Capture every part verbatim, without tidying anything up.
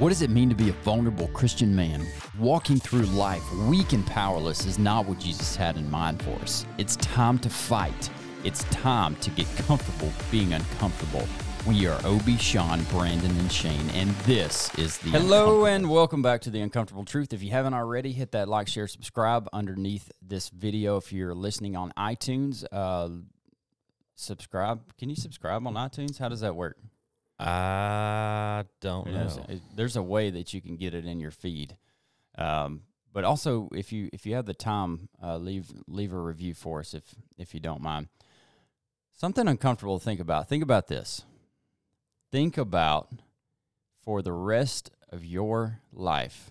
What does it mean to be a vulnerable Christian man? Walking through life weak and powerless is not what Jesus had in mind for us. It's time to fight. It's time to get comfortable being uncomfortable. We are Obi, Sean, Brandon, and Shane, and this is The Hello and welcome back to The Uncomfortable Truth. If you haven't already, hit that like, share, subscribe underneath this video. If you're listening on iTunes, uh, subscribe. Can you subscribe on iTunes? How does that work? I don't know. There's a, there's a way that you can get it in your feed. Um, but also, if you if you have the time, uh, leave leave a review for us if if you don't mind. Something uncomfortable to think about. Think about this. Think about, for the rest of your life,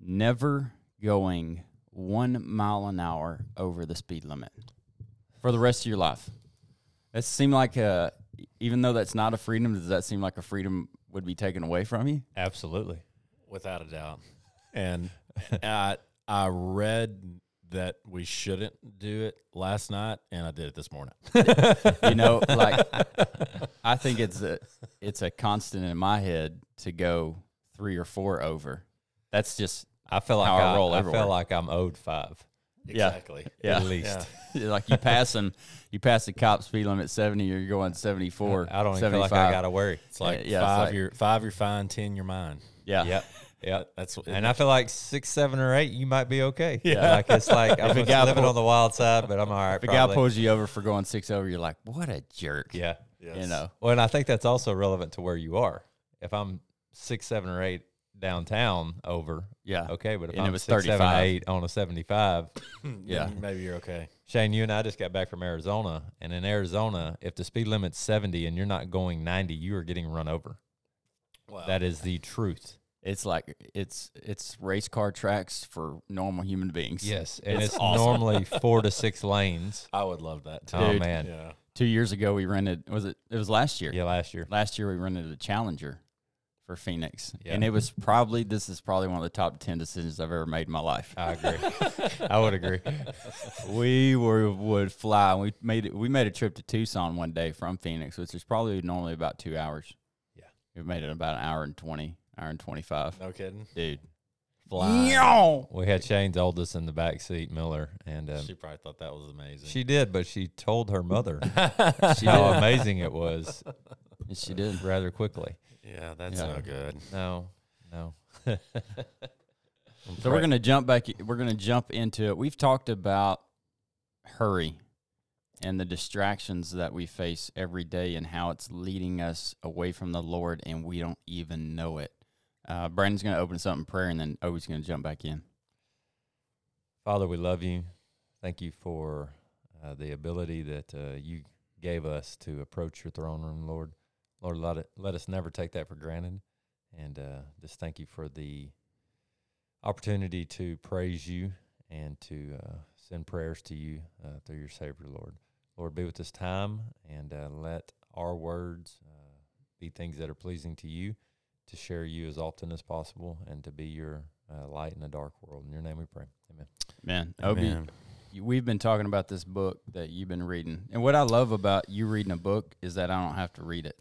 never going one mile an hour over the speed limit. For the rest of your life. That seemed like a, even though that's not a freedom, does that seem like a freedom would be taken away from you? Absolutely. Without a doubt. And I, I read that we shouldn't do it last night, and I did it this morning. You know, like, I think it's a, it's a constant in my head to go three or four over. That's just I feel like how I, I roll I everywhere. Feel like I'm owed five. Exactly. Yeah. At yeah. least. Yeah. Like, you pass them, you pass the cop speed limit at seventy, or you're going seventy-four, I don't even seventy-five. Feel like I got to worry. It's like, yeah, yeah, five, it's like, you're, five, you're fine, ten, you're mine. Yeah. Yep. Yeah, that's what, and I feel like six, seven, or eight, you might be okay. Yeah, like it's like I'm just living pull, on the wild side, but I'm all right. If probably. A guy pulls you over for going six over, you're like, what a jerk. Yeah, yes. You know. Well, and I think that's also relevant to where you are. If I'm six, seven, or eight downtown over, yeah, okay. But if and I'm it was six, seven, eight on a seventy-five, yeah, maybe you're okay. Shane, you and I just got back from Arizona, and in Arizona, if the speed limit's seventy and you're not going ninety, you are getting run over. Wow. That is the truth. It's like it's it's race car tracks for normal human beings. Yes, and it's, it's awesome. Normally four to six lanes. I would love that. Dude, oh man! Yeah. Two years ago, we rented. Was it? It was last year. Yeah, last year. Last year we rented a Challenger for Phoenix, yeah. And it was probably this is probably one of the top ten decisions I've ever made in my life. I agree. I would agree. We were would fly. We made it, we made a trip to Tucson one day from Phoenix, which is probably normally about two hours. Yeah, we made it about an hour and twenty. Hour and twenty-five. No kidding. Dude. Flying. Yo! We had Shane's oldest in the back seat, Miller, and um, she probably thought that was amazing. She did, but she told her mother she how did. amazing it was. She did. Rather quickly. Yeah, that's yeah. not good. No, no. So we're going to jump back. We're going to jump into it. We've talked about hurry and the distractions that we face every day and how it's leading us away from the Lord, and we don't even know it. Uh, Brandon's going to open us up in prayer, and then Obi's going to jump back in. Father, we love you. Thank you for uh, the ability that uh, you gave us to approach your throne room, Lord. Lord, let, it, let us never take that for granted. And uh, just thank you for the opportunity to praise you and to uh, send prayers to you uh, through your Savior, Lord. Lord, be with this time, and uh, let our words uh, be things that are pleasing to you, to share you as often as possible, and to be your uh, light in a dark world. In your name we pray. Amen. Amen. Amen. Obi, we've been talking about this book that you've been reading. And what I love about you reading a book is that I don't have to read it.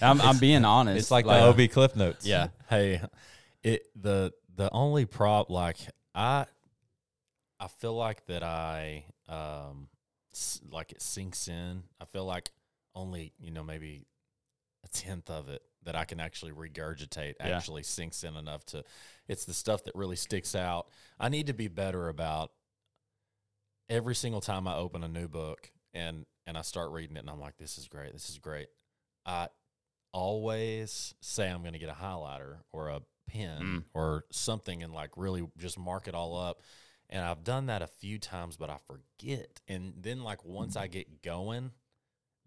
I'm, I'm being honest. It's like, like the Obi Cliff Notes. Yeah. Hey, it the the only prop, like, I I feel like that I, um like, it sinks in. I feel like only, you know, maybe a tenth of it that I can actually regurgitate yeah. actually sinks in enough to, it's the stuff that really sticks out. I need to be better about every single time I open a new book and, and I start reading it and I'm like, this is great, this is great. I always say I'm going to get a highlighter or a pen mm. or something and like really just mark it all up. And I've done that a few times, but I forget. And then like once mm. I get going,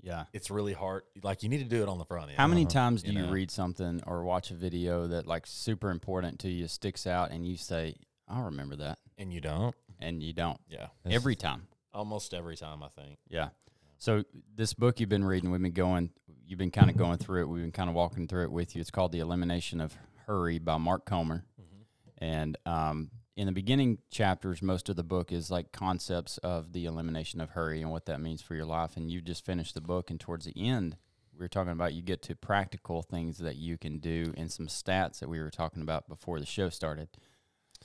yeah, it's really hard. Like, you need to do it on the front end. How many uh-huh. times do you, you know? read something or watch a video that, like, super important to you, sticks out, and you say, I'll remember that? And you don't. And you don't. Yeah. That's every time. Almost every time, I think. Yeah. So this book you've been reading, we've been going, you've been kind of going through it. We've been kind of walking through it with you. It's called The Elimination of Hurry by Mark Comer. Mm-hmm. And um, in the beginning chapters, most of the book is like concepts of the elimination of hurry and what that means for your life. And you just finished the book, and towards the end, we were talking about, you get to practical things that you can do and some stats that we were talking about before the show started.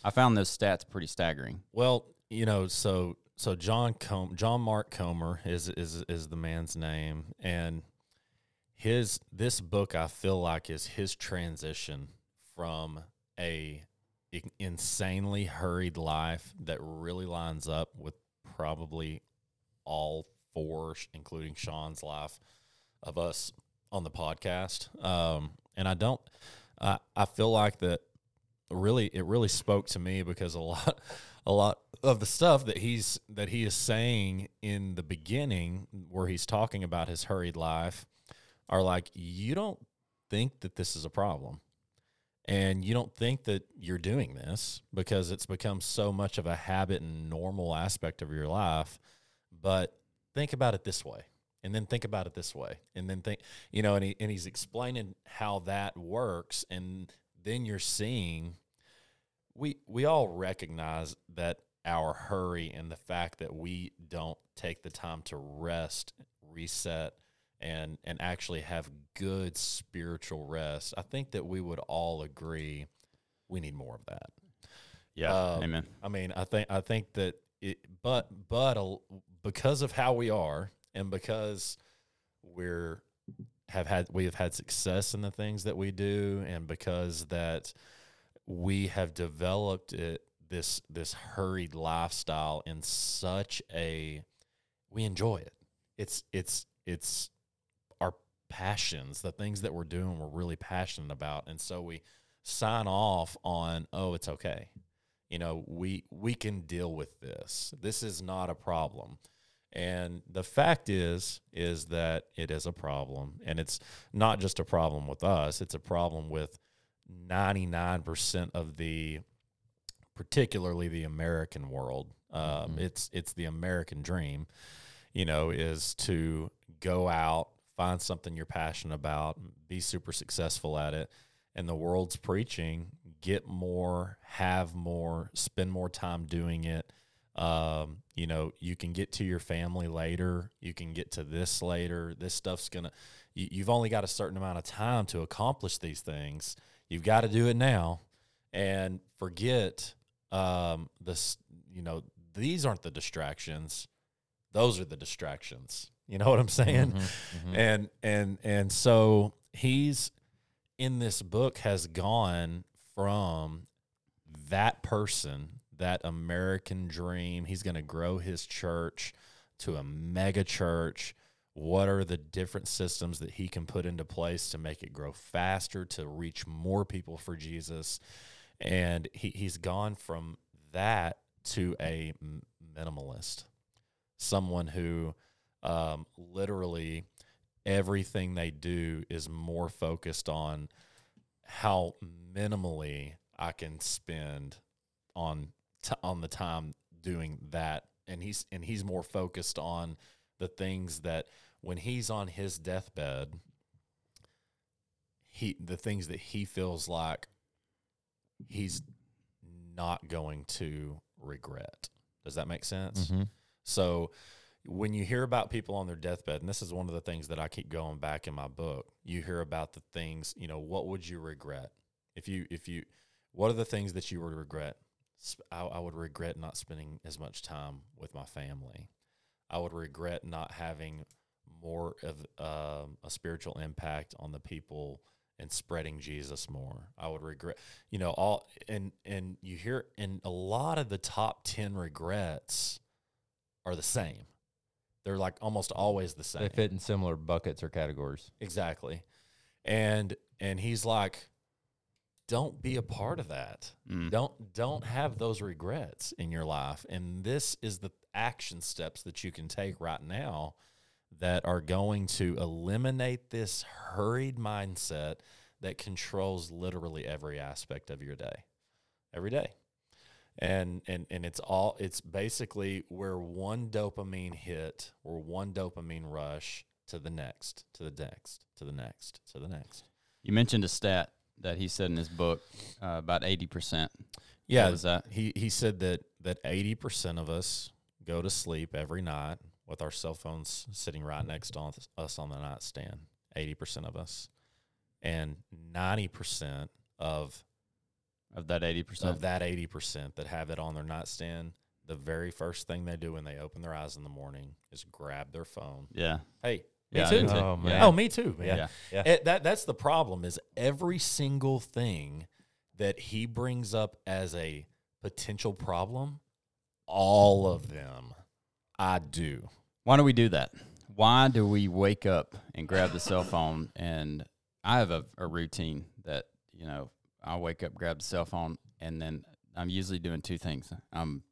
I found those stats pretty staggering. Well, you know, so so John Com- John Mark Comer is is is the man's name, and his this book I feel like is his transition from a insanely hurried life that really lines up with probably all four, including Sean's life, of us on the podcast. Um, and I don't, I, I feel like that really, it really spoke to me because a lot, a lot of the stuff that he's, that he is saying in the beginning where he's talking about his hurried life are like, you don't think that this is a problem. And you don't think that you're doing this because it's become so much of a habit and normal aspect of your life. But think about it this way, and then think about it this way, and then think, you know, and he, and he's explaining how that works. And then you're seeing, we, we all recognize that our hurry and the fact that we don't take the time to rest, reset, and and actually have good spiritual rest. I think that we would all agree we need more of that. Yeah, um, amen. I mean, I think I think that it, but but a, because of how we are, and because we're have had we have had success in the things that we do, and because that we have developed it, this this hurried lifestyle in such a, we enjoy it. It's it's it's. passions, the things that we're doing we're really passionate about, and so we sign off on, oh, it's okay, you know, we we can deal with this this is not a problem. And the fact is is that it is a problem, and it's not just a problem with us, it's a problem with ninety-nine percent of the, particularly the American world. um mm-hmm. it's it's the American dream, you know, is to go out, find something you're passionate about, be super successful at it. And the world's preaching, get more, have more, spend more time doing it. Um, you know, you can get to your family later. You can get to this later. This stuff's going to, you, you've only got a certain amount of time to accomplish these things. You've got to do it now, and forget um, this, you know, these aren't the distractions. Those are the distractions. You know what I'm saying? Mm-hmm, mm-hmm. And and and so he's in this book has gone from that person, that American dream. He's going to grow his church to a mega church. What are the different systems that he can put into place to make it grow faster, to reach more people for Jesus? And he, he's gone from that to a minimalist, someone who Um, literally everything they do is more focused on how minimally I can spend on t- on the time doing that, and he's and he's more focused on the things that when he's on his deathbed, he the things that he feels like he's not going to regret. Does that make sense? Mm-hmm. So when you hear about people on their deathbed, and this is one of the things that I keep going back in my book, you hear about the things, you know, what would you regret? If you, if you, what are the things that you would regret? I, I would regret not spending as much time with my family. I would regret not having more of um, a spiritual impact on the people and spreading Jesus more. I would regret, you know, all, and, and you hear, and a lot of the top ten regrets are the same. They're like almost always the same. They fit in similar buckets or categories. Exactly. And and he's like, don't be a part of that. Mm. Don't don't have those regrets in your life. And this is the action steps that you can take right now that are going to eliminate this hurried mindset that controls literally every aspect of your day. Every day. And, and and it's all it's basically where one dopamine hit or one dopamine rush to the next, to the next, to the next, to the next. You mentioned a stat that he said in his book, uh, about eighty percent. Yeah, what was that? He he said that that eighty percent of us go to sleep every night with our cell phones sitting right next to us on the nightstand. eighty percent of us. And ninety percent of of that eighty percent of that eighty percent that have it on their nightstand, the very first thing they do when they open their eyes in the morning is grab their phone. Yeah. Hey, me yeah, too. Oh, man. Yeah. oh, me too. Man. Yeah. yeah. It, that that's the problem, is every single thing that he brings up as a potential problem, all of them I do. Why do we do that? Why do we wake up and grab the cell phone? And I have a, a routine that, you know, I wake up, grab the cell phone, and then I'm usually doing two things. I'm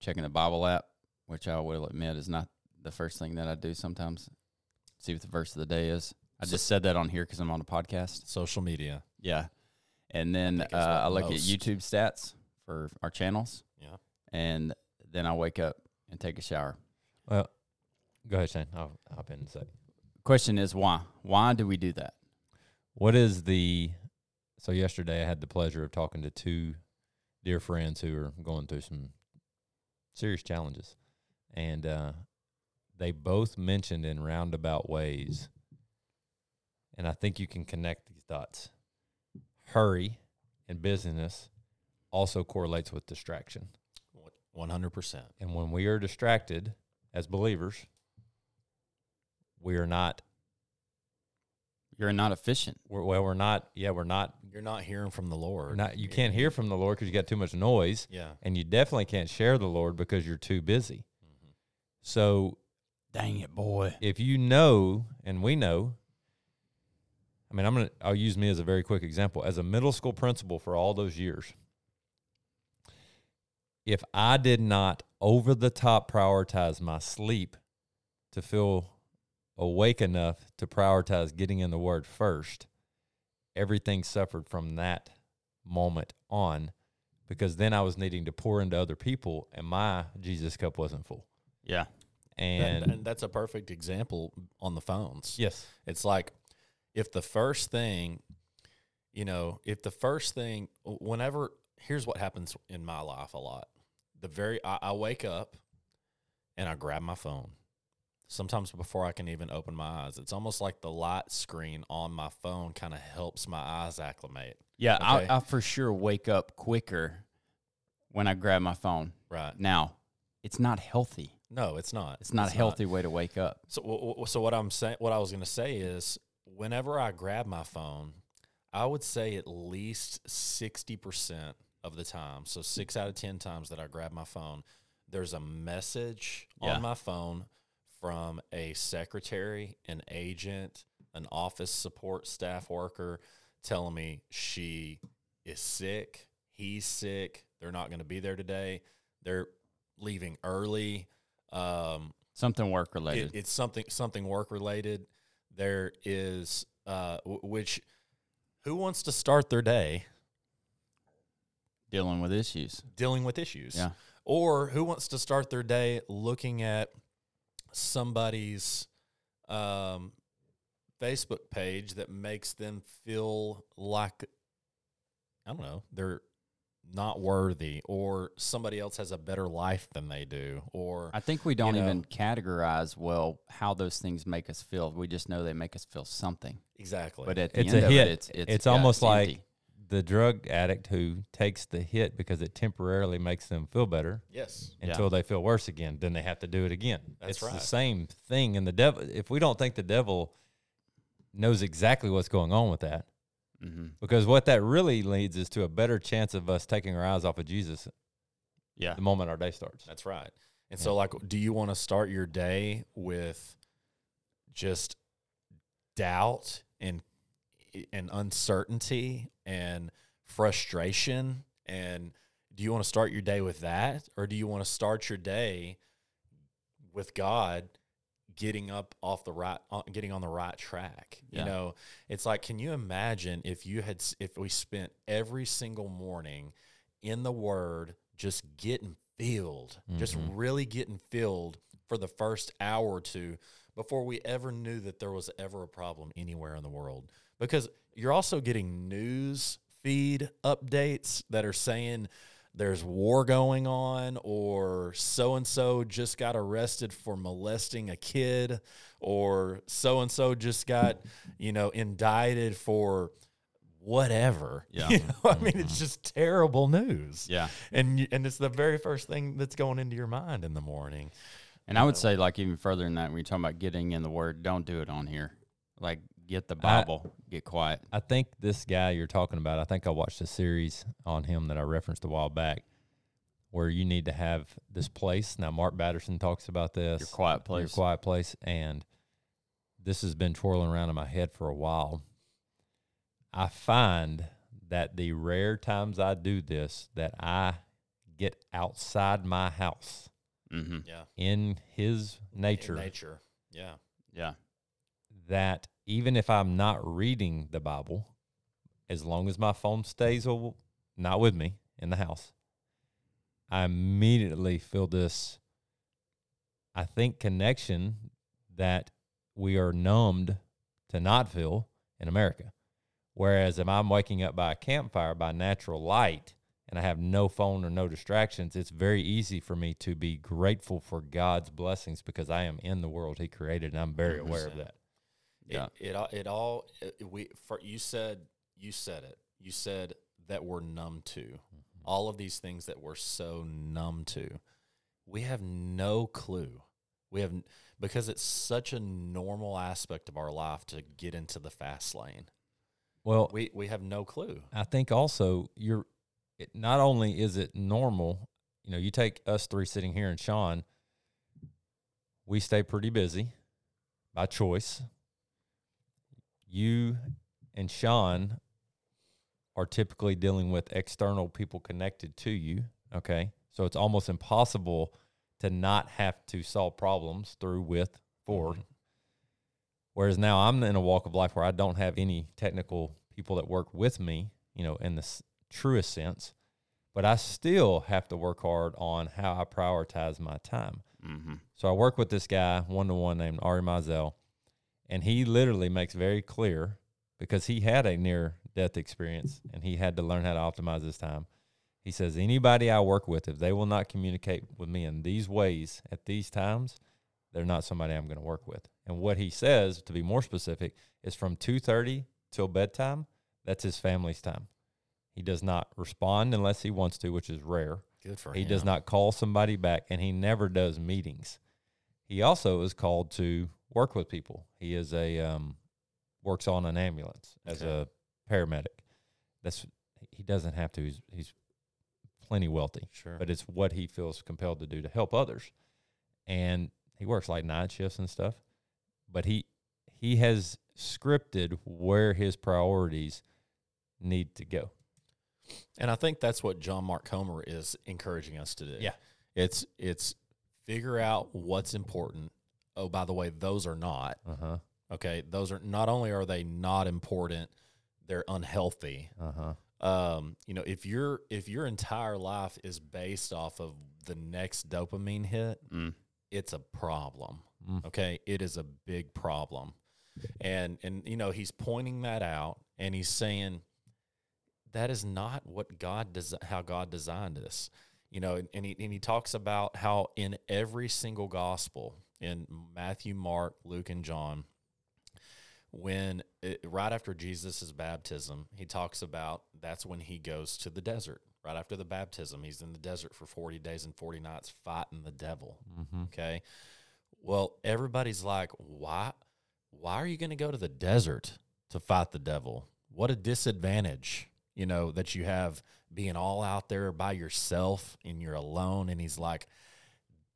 checking the Bible app, which I will admit is not the first thing that I do sometimes. See what the verse of the day is. I so, just said that on here because I'm on a podcast. Social media. Yeah. And then I, uh, I look at YouTube stats for our channels. Yeah. And then I wake up and take a shower. Well, go ahead, Shane. I'll hop in and say. Question is why? Why do we do that? What is the – so yesterday I had the pleasure of talking to two dear friends who are going through some serious challenges. And uh, they both mentioned in roundabout ways, and I think you can connect these dots, hurry and busyness also correlates with distraction. one hundred percent. And when we are distracted as believers, we are not – You're not efficient. We're, well, we're not. Yeah, we're not. You're not hearing from the Lord. Not, you can't hear from the Lord because you got too much noise. Yeah. And you definitely can't share the Lord because you're too busy. Mm-hmm. So, dang it, boy. If you know, and we know, I mean, I'm gonna. I'll use me as a very quick example. As a middle school principal for all those years, if I did not over the top prioritize my sleep to feel awake enough to prioritize getting in the Word first, everything suffered from that moment on, because then I was needing to pour into other people, and my Jesus cup wasn't full. Yeah. And, and, and that's a perfect example on the phones. Yes. It's like if the first thing, you know, if the first thing, whenever, here's what happens in my life a lot. The very, I, I wake up and I grab my phone. Sometimes before I can even open my eyes. It's almost like the light screen on my phone kind of helps my eyes acclimate. Yeah, okay? I, I for sure wake up quicker when I grab my phone. Right. Now, it's not healthy. No, it's not. It's not it's a healthy not. way to wake up. So so what I'm saying, what I was going to say is whenever I grab my phone, I would say at least sixty percent of the time, so six out of ten times that I grab my phone, there's a message yeah. on my phone from a secretary, an agent, an office support staff worker telling me she is sick, he's sick, they're not going to be there today, they're leaving early. Um, something work-related. It, it's something something work-related. There is, uh, w- which, who wants to start their day? Dealing with issues. Dealing with issues. Yeah. Or who wants to start their day looking at somebody's um, Facebook page that makes them feel like, I don't know, they're not worthy, or somebody else has a better life than they do, or I think we don't you know, even categorize well how those things make us feel. We just know they make us feel something. Exactly. But at the it's end a hit. Of it, it's it's, it's yeah, almost it's like empty. The drug addict who takes the hit because it temporarily makes them feel better. Yes. Until yeah. they feel worse again. Then they have to do it again. That's it's right. It's the same thing. And the devil, if we don't think the devil knows exactly what's going on with that, mm-hmm. because what that really leads is to a better chance of us taking our eyes off of Jesus yeah. the moment our day starts. That's right. And yeah. so, like, do you want to start your day with just doubt and and uncertainty and frustration? And do you want to start your day with that? Or do you want to start your day with God getting up off the right, getting on the right track? Yeah. You know, it's like, can you imagine if you had, if we spent every single morning in the Word, just getting filled, mm-hmm. just really getting filled for the first hour or two before we ever knew that there was ever a problem anywhere in the world? Because you're also getting news feed updates that are saying there's war going on, or so-and-so just got arrested for molesting a kid, or so-and-so just got, you know, indicted for whatever. Yeah. You know? Mm-hmm. I mean, it's just terrible news. Yeah. And, and it's the very first thing that's going into your mind in the morning. And you I know? would say, like, even further than that, when you're talking about getting in the Word, don't do it on here. Like, get the Bible, I, get quiet. I think this guy you're talking about, I think I watched a series on him that I referenced a while back, where you need to have this place. Now, Mark Batterson talks about this. Your quiet place. Your quiet place. And this has been twirling around in my head for a while. I find that the rare times I do this, that I get outside my house. Mm-hmm. Yeah. In his nature. In nature. Yeah. Yeah. That even if I'm not reading the Bible, as long as my phone stays not with me in the house, I immediately feel this, I think, connection that we are numbed to not feel in America. Whereas if I'm waking up by a campfire, by natural light, and I have no phone or no distractions, it's very easy for me to be grateful for God's blessings because I am in the world He created, and I'm very aware of that. Yeah. It, it it all it, we for, you said you said it you said that we're numb to mm-hmm. all of these things that we're so numb to. We have no clue. We have because it's such a normal aspect of our life to get into the fast lane. Well, we we have no clue. I think also you're. It, not only is it normal, you know, you take us three sitting here and Sean. We stay pretty busy by choice. You and Sean are typically dealing with external people connected to you, okay? So it's almost impossible to not have to solve problems through, with, for. Mm-hmm. Whereas now I'm in a walk of life where I don't have any technical people that work with me, you know, in the s- truest sense, but I still have to work hard on how I prioritize my time. Mm-hmm. So I work with this guy, one-to-one, named Ari Mizell. And he literally makes very clear, because he had a near-death experience and he had to learn how to optimize his time. He says, anybody I work with, if they will not communicate with me in these ways at these times, they're not somebody I'm going to work with. And what he says, to be more specific, is from two thirty till bedtime, that's his family's time. He does not respond unless he wants to, which is rare. Good for him. He does not call somebody back, and he never does meetings. He also is called to work with people. He is a um, works on an ambulance as okay. a paramedic. That's he doesn't have to. He's, he's plenty wealthy, sure, but it's what he feels compelled to do to help others. And he works like night shifts and stuff. But he he has scripted where his priorities need to go. And I think that's what John Mark Comer is encouraging us to do. Yeah, it's it's figure out what's important. Oh, by the way, those are not. Uh-huh. Okay, those are not only are they not important, they're unhealthy. Uh-huh. Um, you know, if your if your entire life is based off of the next dopamine hit, mm. it's a problem. Mm. Okay, it is a big problem, and and you know he's pointing that out, and he's saying that is not what God desi- how God designed us. You know, and, and he and he talks about how in every single gospel. In Matthew, Mark, Luke, and John, when it, right after Jesus' baptism, he talks about that's when he goes to the desert. Right after the baptism, he's in the desert for forty days and forty nights fighting the devil. Mm-hmm. Okay? Well, everybody's like, why, why are you going to go to the desert to fight the devil? What a disadvantage, you know, that you have being all out there by yourself and you're alone. And he's like,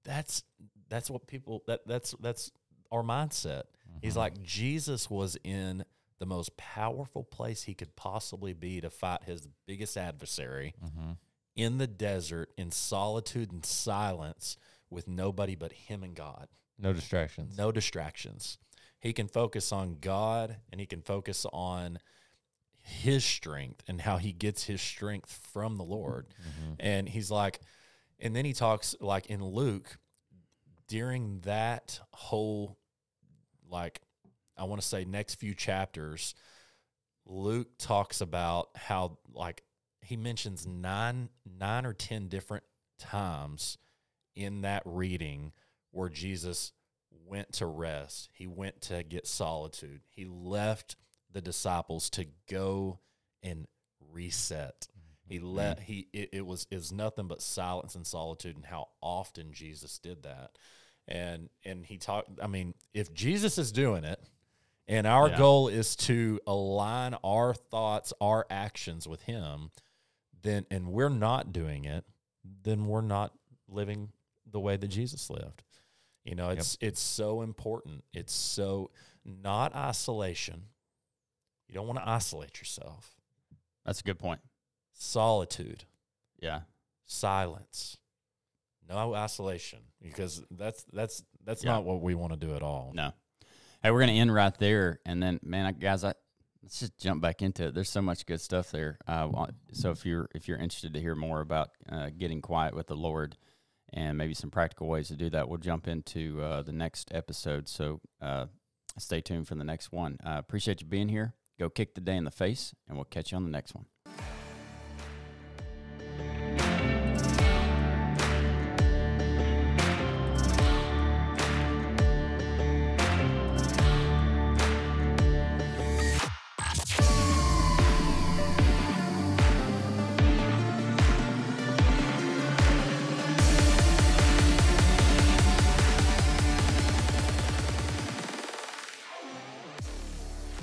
that's... That's what people, that that's that's our mindset. Mm-hmm. He's like, Jesus was in the most powerful place he could possibly be to fight his biggest adversary mm-hmm. in the desert, in solitude and silence, with nobody but him and God. No distractions. No distractions. He can focus on God, and he can focus on his strength and how he gets his strength from the Lord. Mm-hmm. And he's like, and then he talks like in Luke, during that whole, like, I want to say next few chapters, Luke talks about how, like, he mentions nine, nine or ten different times in that reading where Jesus went to rest. He went to get solitude. He left the disciples to go and reset. He let he it, it was is nothing but silence and solitude, and how often Jesus did that. And and he talked. I mean, if Jesus is doing it, and our yeah. goal is to align our thoughts, our actions with Him, then and we're not doing it, then we're not living the way that Jesus lived. You know, it's yep. it's so important. It's so not isolation. You don't want to isolate yourself. That's a good point. Solitude. Yeah. Silence. No isolation, because that's that's that's yeah. not what we want to do at all. No. Hey, we're going to end right there, and then, man, guys, I, let's just jump back into it. There's so much good stuff there. Uh, so if you're if you're interested to hear more about uh, getting quiet with the Lord and maybe some practical ways to do that, we'll jump into uh, the next episode. So uh, stay tuned for the next one. Uh, appreciate you being here. Go kick the day in the face, and we'll catch you on the next one.